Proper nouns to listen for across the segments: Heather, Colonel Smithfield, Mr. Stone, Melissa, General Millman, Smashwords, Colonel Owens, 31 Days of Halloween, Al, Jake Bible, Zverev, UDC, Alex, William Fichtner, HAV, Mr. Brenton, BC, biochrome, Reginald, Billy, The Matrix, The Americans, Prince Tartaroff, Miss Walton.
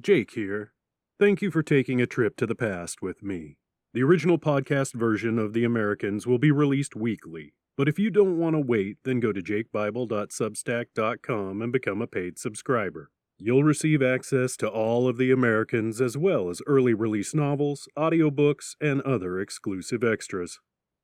Jake here. Thank you for taking a trip to the past with me. The original podcast version of The Americans will be released weekly, but if you don't want to wait, then go to jakebible.substack.com and become a paid subscriber. You'll receive access to all of The Americans as well as early release novels, audiobooks, and other exclusive extras.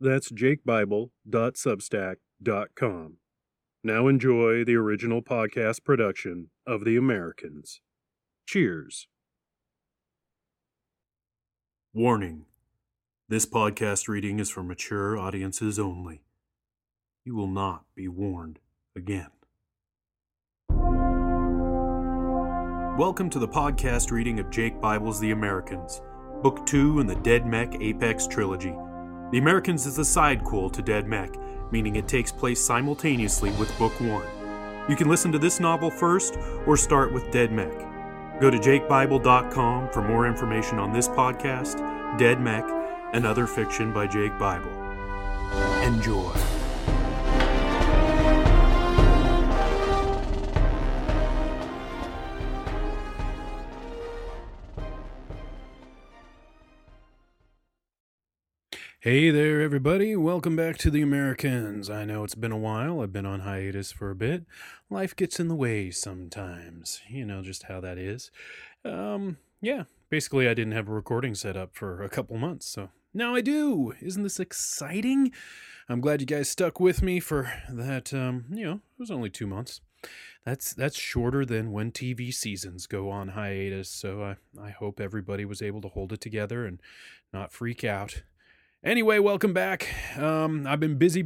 That's jakebible.substack.com. Now enjoy the original podcast production of The Americans. Cheers. Warning. This podcast reading is for mature audiences only. You will not be warned again. Welcome to the podcast reading of Jake Bible's The Americans, Book 2 in the Dead Mech Apex Trilogy. The Americans is a sidequel to Dead Mech, meaning it takes place simultaneously with Book 1. You can listen to this novel first or start with Dead Mech. Go to jakebible.com for more information on this podcast, Dead Mech, and other fiction by Jake Bible. Enjoy. Hey there, everybody. Welcome back to The Americans. I know it's been a while. I've been on hiatus for a bit. Life gets in the way sometimes. You know just how that is. Basically, I didn't have a recording set up for a couple months, so now I do. Isn't this exciting? I'm glad you guys stuck with me for that. It was only 2 months. That's shorter than when TV seasons go on hiatus, so I hope everybody was able to hold it together and not freak out. Anyway, welcome back. I've been busy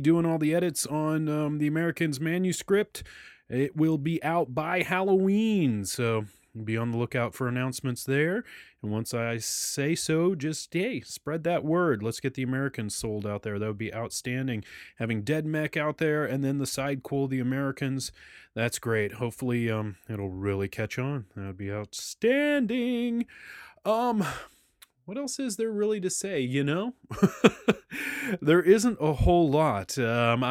doing all the edits on The Americans manuscript. It will be out by Halloween, so be on the lookout for announcements there. And once I say so, just, hey, spread that word. Let's get The Americans sold out there. That would be outstanding. Having Dead Mech out there and then the sidequel, The Americans, that's great. Hopefully it'll really catch on. That would be outstanding. What else is there really to say, you know? There isn't a whole lot. Life's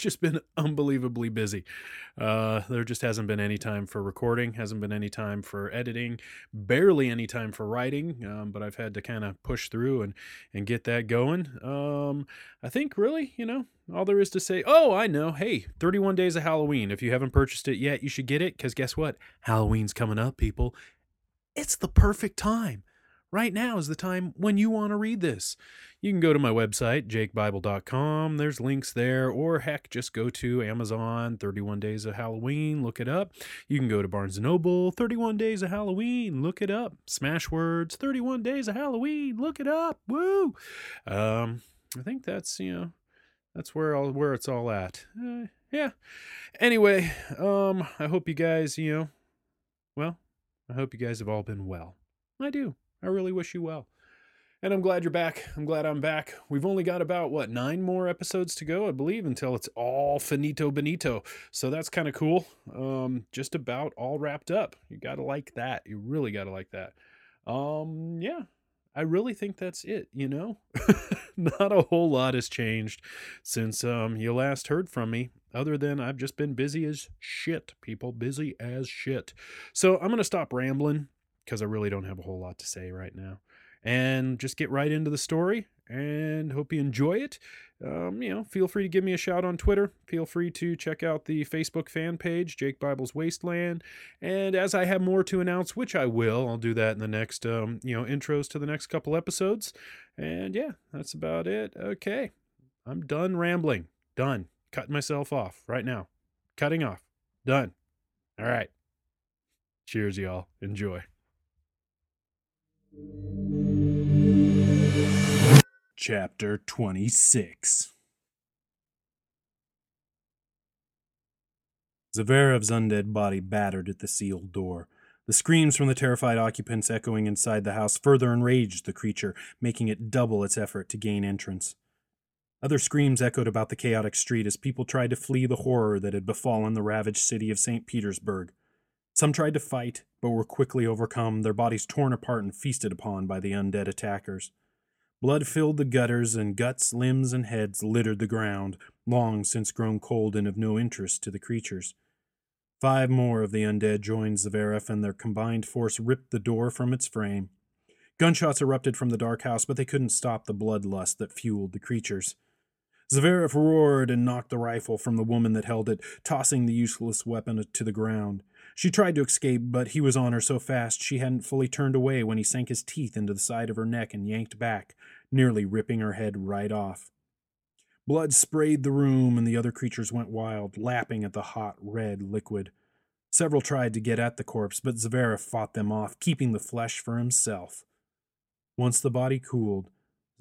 just been unbelievably busy. There just hasn't been any time for recording, hasn't been any time for editing, barely any time for writing, but I've had to kind of push through and get that going. I think really, all there is to say, oh, I know, hey, 31 Days of Halloween. If you haven't purchased it yet, you should get it, because guess what? Halloween's coming up, people. It's the perfect time. Right now is the time when you want to read this. You can go to my website, jakebible.com. There's links there. Or, heck, just go to Amazon, 31 Days of Halloween. Look it up. You can go to Barnes & Noble, 31 Days of Halloween. Look it up. Smashwords, 31 Days of Halloween. Look it up. Woo! I think that's, that's where it's all at. Anyway, I hope you guys, I hope you guys have all been well. I do. I really wish you well. And I'm glad you're back. I'm glad I'm back. We've only got about, 9 more episodes to go, I believe, until it's all finito bonito. So that's kind of cool. Just about all wrapped up. You got to like that. You really got to like that. I really think that's it, Not a whole lot has changed since you last heard from me, other than I've just been busy as shit, people. Busy as shit. So I'm going to stop rambling, because I really don't have a whole lot to say right now. And just get right into the story, and hope you enjoy it. Feel free to give me a shout on Twitter. Feel free to check out the Facebook fan page, Jake Bible's Wasteland. And as I have more to announce, which I will, I'll do that in the next, intros to the next couple episodes. And yeah, that's about it. Okay, I'm done rambling. Done. Cutting myself off right now. Cutting off. Done. All right. Cheers, y'all. Enjoy. Chapter 26. Zverev's undead body battered at the sealed door. The screams from the terrified occupants echoing inside the house further enraged the creature, making it double its effort to gain entrance. Other screams echoed about the chaotic street as people tried to flee the horror that had befallen the ravaged city of St. Petersburg. Some tried to fight, but were quickly overcome, their bodies torn apart and feasted upon by the undead attackers. Blood filled the gutters, and guts, limbs, and heads littered the ground, long since grown cold and of no interest to the creatures. 5 more of the undead joined Zverev, and their combined force ripped the door from its frame. Gunshots erupted from the dark house, but they couldn't stop the bloodlust that fueled the creatures. Zverev roared and knocked the rifle from the woman that held it, tossing the useless weapon to the ground. She tried to escape, but he was on her so fast she hadn't fully turned away when he sank his teeth into the side of her neck and yanked back, nearly ripping her head right off. Blood sprayed the room, and the other creatures went wild, lapping at the hot red liquid. Several tried to get at the corpse, but Zverev fought them off, keeping the flesh for himself. Once the body cooled,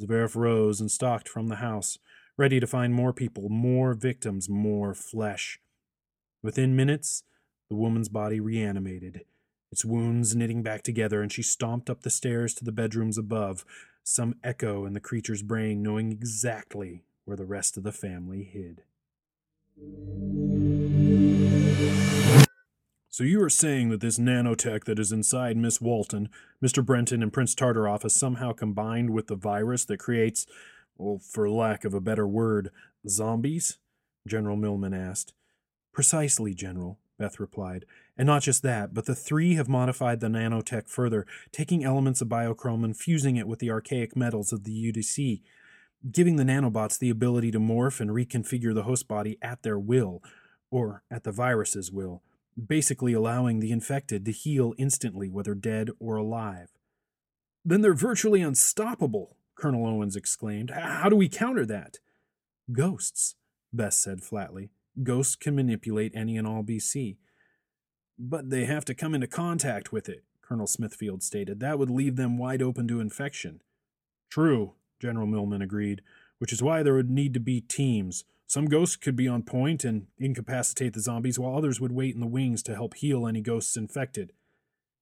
Zverev rose and stalked from the house, ready to find more people, more victims, more flesh. Within minutes, the woman's body reanimated, its wounds knitting back together, and she stomped up the stairs to the bedrooms above, some echo in the creature's brain knowing exactly where the rest of the family hid. So you are saying that this nanotech that is inside Miss Walton, Mr. Brenton, and Prince Tartaroff is somehow combined with the virus that creates... Well, for lack of a better word, zombies? General Millman asked. Precisely, General, Beth replied. And not just that, but the 3 have modified the nanotech further, taking elements of biochrome and fusing it with the archaic metals of the UDC, giving the nanobots the ability to morph and reconfigure the host body at their will, or at the virus's will, basically allowing the infected to heal instantly, whether dead or alive. Then they're virtually unstoppable, Colonel Owens exclaimed. How do we counter that? Ghosts, Beth said flatly. Ghosts can manipulate any and all BC. But they have to come into contact with it, Colonel Smithfield stated. That would leave them wide open to infection. True, General Millman agreed, which is why there would need to be teams. Some ghosts could be on point and incapacitate the zombies, while others would wait in the wings to help heal any ghosts infected.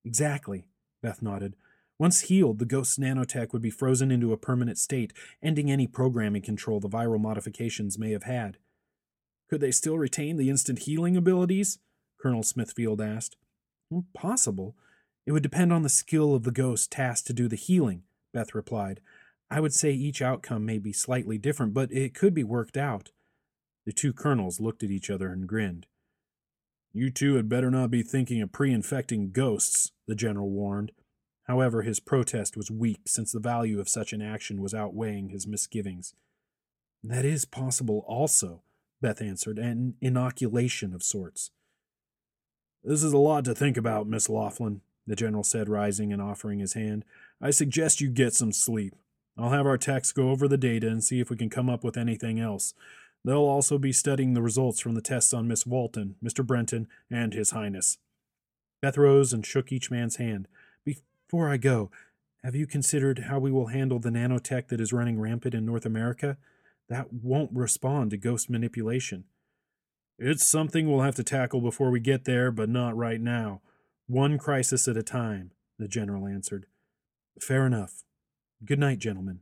Exactly, Beth nodded. Once healed, the ghost's nanotech would be frozen into a permanent state, ending any programming control the viral modifications may have had. Could they still retain the instant healing abilities? Colonel Smithfield asked. Well, possible. It would depend on the skill of the ghost tasked to do the healing, Beth replied. I would say each outcome may be slightly different, but it could be worked out. The 2 colonels looked at each other and grinned. You 2 had better not be thinking of pre-infecting ghosts, the general warned. However, his protest was weak, since the value of such an action was outweighing his misgivings. That is possible also, Beth answered, an inoculation of sorts. This is a lot to think about, Miss Laughlin, the general said, rising and offering his hand. I suggest you get some sleep. I'll have our techs go over the data and see if we can come up with anything else. They'll also be studying the results from the tests on Miss Walton, Mr. Brenton, and His Highness. Beth rose and shook each man's hand. Before I go, have you considered how we will handle the nanotech that is running rampant in North America? That won't respond to ghost manipulation. It's something we'll have to tackle before we get there, but not right now. One crisis at a time, the general answered. Fair enough. Good night, gentlemen.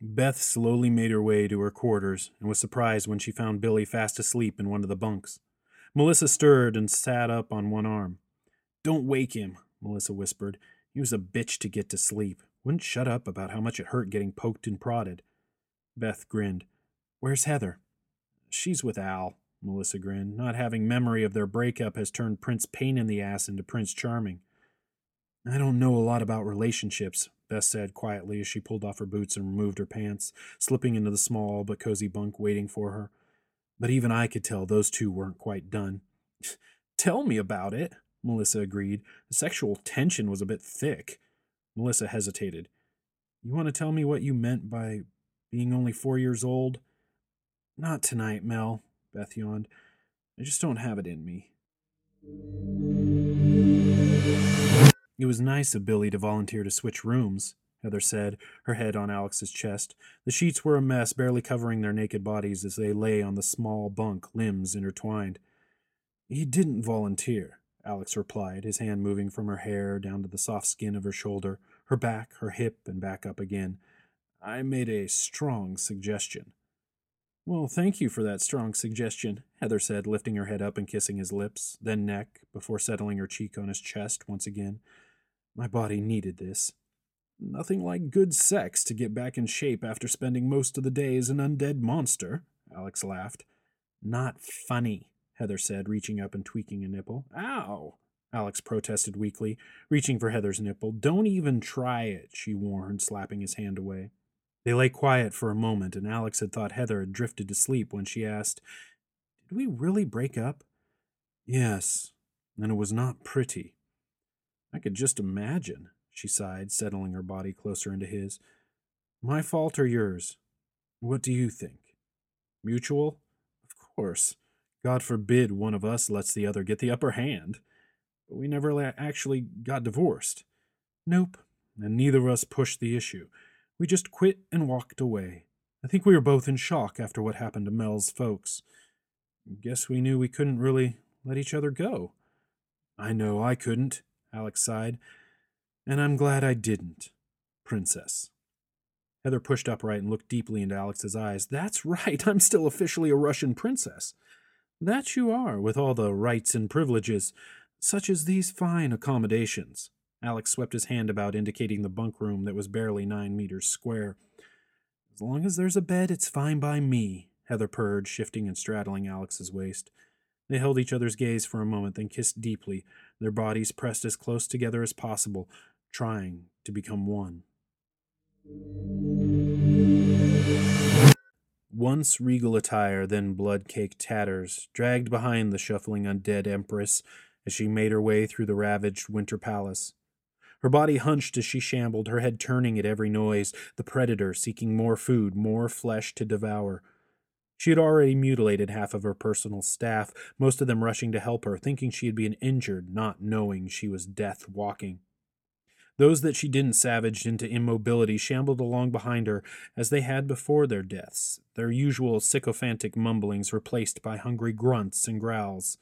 Beth slowly made her way to her quarters and was surprised when she found Billy fast asleep in one of the bunks. Melissa stirred and sat up on one arm. Don't wake him, Melissa whispered. He was a bitch to get to sleep. Wouldn't shut up about how much it hurt getting poked and prodded. Beth grinned. Where's Heather? She's with Al, Melissa grinned. Not having memory of their breakup has turned Prince Pain in the Ass into Prince Charming. I don't know a lot about relationships, Beth said quietly as she pulled off her boots and removed her pants, slipping into the small but cozy bunk waiting for her. But even I could tell those 2 weren't quite done. Tell me about it, Melissa agreed. The sexual tension was a bit thick. Melissa hesitated. You want to tell me what you meant by being only 4 years old? Not tonight, Mel, Beth yawned. I just don't have it in me. It was nice of Billy to volunteer to switch rooms, Heather said, her head on Alex's chest. The sheets were a mess, barely covering their naked bodies as they lay on the small bunk, limbs intertwined. He didn't volunteer, Alex replied, his hand moving from her hair down to the soft skin of her shoulder, her back, her hip, and back up again. I made a strong suggestion. Well, thank you for that strong suggestion, Heather said, lifting her head up and kissing his lips, then neck, before settling her cheek on his chest once again. My body needed this. Nothing like good sex to get back in shape after spending most of the day as an undead monster, Alex laughed. Not funny, Heather said, reaching up and tweaking a nipple. Ow, Alex protested weakly, reaching for Heather's nipple. Don't even try it, she warned, slapping his hand away. They lay quiet for a moment, and Alex had thought Heather had drifted to sleep when she asked, Did we really break up? Yes, and it was not pretty. I could just imagine, she sighed, settling her body closer into his. My fault or yours? What do you think? Mutual? Of course. God forbid one of us lets the other get the upper hand. But we never actually got divorced. Nope, and neither of us pushed the issue. We just quit and walked away. I think we were both in shock after what happened to Mel's folks. Guess we knew we couldn't really let each other go. I know I couldn't, Alex sighed, and I'm glad I didn't, Princess. Heather pushed upright and looked deeply into Alex's eyes. That's right, I'm still officially a Russian princess. That you are, with all the rights and privileges, such as these fine accommodations. Alex swept his hand about, indicating the bunk room that was barely 9 meters square. As long as there's a bed, it's fine by me, Heather purred, shifting and straddling Alex's waist. They held each other's gaze for a moment, then kissed deeply, their bodies pressed as close together as possible, trying to become one. Once regal attire, then blood-caked tatters, dragged behind the shuffling undead empress as she made her way through the ravaged winter palace. Her body hunched as she shambled, her head turning at every noise, the predator seeking more food, more flesh to devour. She had already mutilated half of her personal staff, most of them rushing to help her, thinking she'd been injured, not knowing she was death walking. Those that she didn't savage into immobility shambled along behind her as they had before their deaths, their usual sycophantic mumblings replaced by hungry grunts and growls.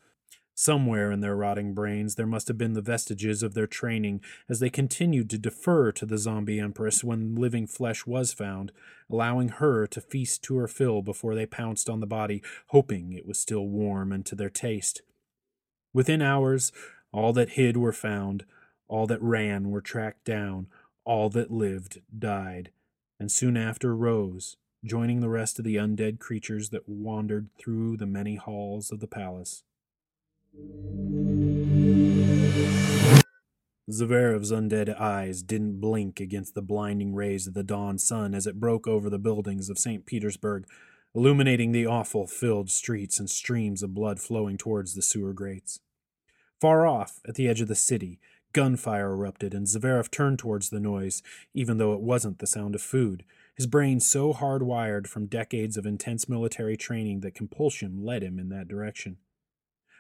Somewhere in their rotting brains there must have been the vestiges of their training as they continued to defer to the zombie empress when living flesh was found, allowing her to feast to her fill before they pounced on the body, hoping it was still warm and to their taste. Within hours, all that hid were found, all that ran were tracked down, all that lived died, and soon after rose, joining the rest of the undead creatures that wandered through the many halls of the palace. Zverev's undead eyes didn't blink against the blinding rays of the dawn sun as it broke over the buildings of St. Petersburg, illuminating the offal-filled streets and streams of blood flowing towards the sewer grates. Far off, at the edge of the city, gunfire erupted, and Zverev turned towards the noise, even though it wasn't the sound of food, his brain so hardwired from decades of intense military training that compulsion led him in that direction.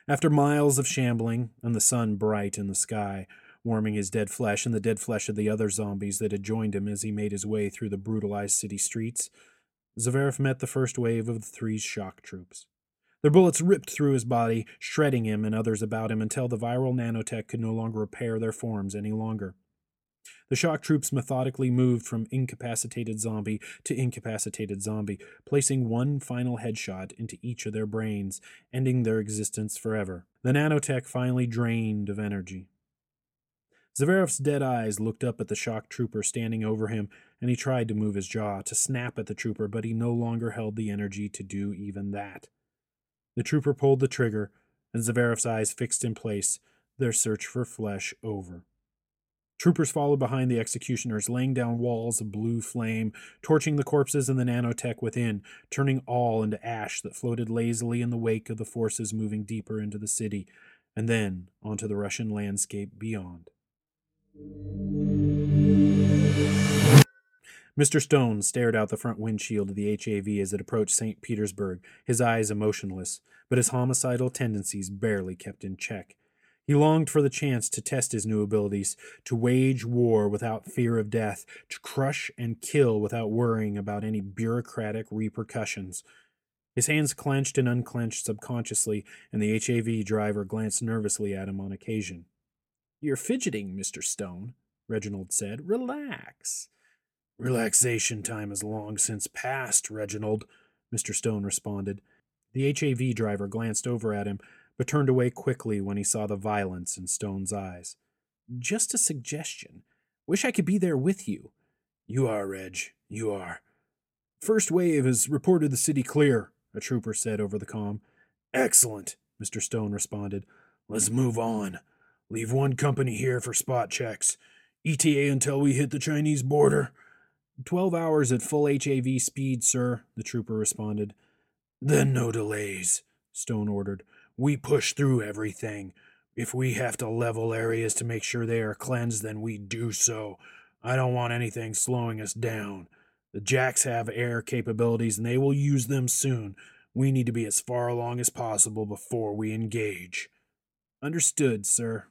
After miles of shambling, and the sun bright in the sky, warming his dead flesh and the dead flesh of the other zombies that had joined him as he made his way through the brutalized city streets, Zverev met the first wave of the three's shock troops. Their bullets ripped through his body, shredding him and others about him until the viral nanotech could no longer repair their forms any longer. The shock troops methodically moved from incapacitated zombie to incapacitated zombie, placing one final headshot into each of their brains, ending their existence forever. The nanotech finally drained of energy. Zverev's dead eyes looked up at the shock trooper standing over him, and he tried to move his jaw, to snap at the trooper, but he no longer held the energy to do even that. The trooper pulled the trigger, and Zverev's eyes fixed in place, their search for flesh over. Troopers followed behind the executioners, laying down walls of blue flame, torching the corpses and the nanotech within, turning all into ash that floated lazily in the wake of the forces moving deeper into the city, and then onto the Russian landscape beyond. Mr. Stone stared out the front windshield of the HAV as it approached St. Petersburg, his eyes emotionless, but his homicidal tendencies barely kept in check. He longed for the chance to test his new abilities, to wage war without fear of death, to crush and kill without worrying about any bureaucratic repercussions. His hands clenched and unclenched subconsciously, and the HAV driver glanced nervously at him on occasion. "You're fidgeting, Mr. Stone," Reginald said. "Relax." "Relaxation time is long since past, Reginald," Mr. Stone responded. The HAV driver glanced over at him, but turned away quickly when he saw the violence in Stone's eyes. "Just a suggestion. Wish I could be there with you." "You are, Reg. You are." "First wave has reported the city clear," a trooper said over the comm. Excellent, Mr. Stone responded. Let's move on. Leave one company here for spot checks. ETA until we hit the Chinese border. 12 hours at full HAV speed, sir, the trooper responded. Then no delays, Stone ordered. We push through everything. If we have to level areas to make sure they are cleansed, then we do so. I don't want anything slowing us down. The Jacks have air capabilities, and they will use them soon. We need to be as far along as possible before we engage. Understood, sir.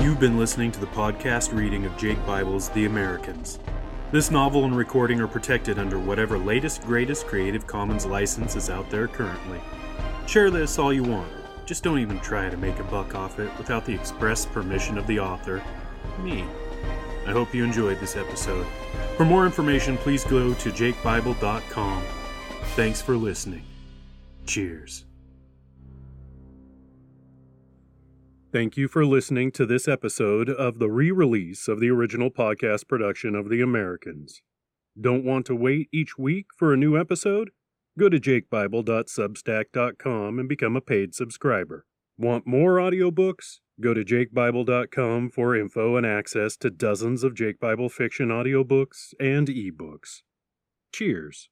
You've been listening to the podcast reading of Jake Bible's The Americans. This novel and recording are protected under whatever latest, greatest Creative Commons license is out there currently. Share this all you want. Just don't even try to make a buck off it without the express permission of the author, me. I hope you enjoyed this episode. For more information, please go to jakebible.com. Thanks for listening. Cheers. Thank you for listening to this episode of the re-release of the original podcast production of The Americans. Don't want to wait each week for a new episode? Go to jakebible.substack.com and become a paid subscriber. Want more audiobooks? Go to jakebible.com for info and access to dozens of Jake Bible fiction audiobooks and ebooks. Cheers.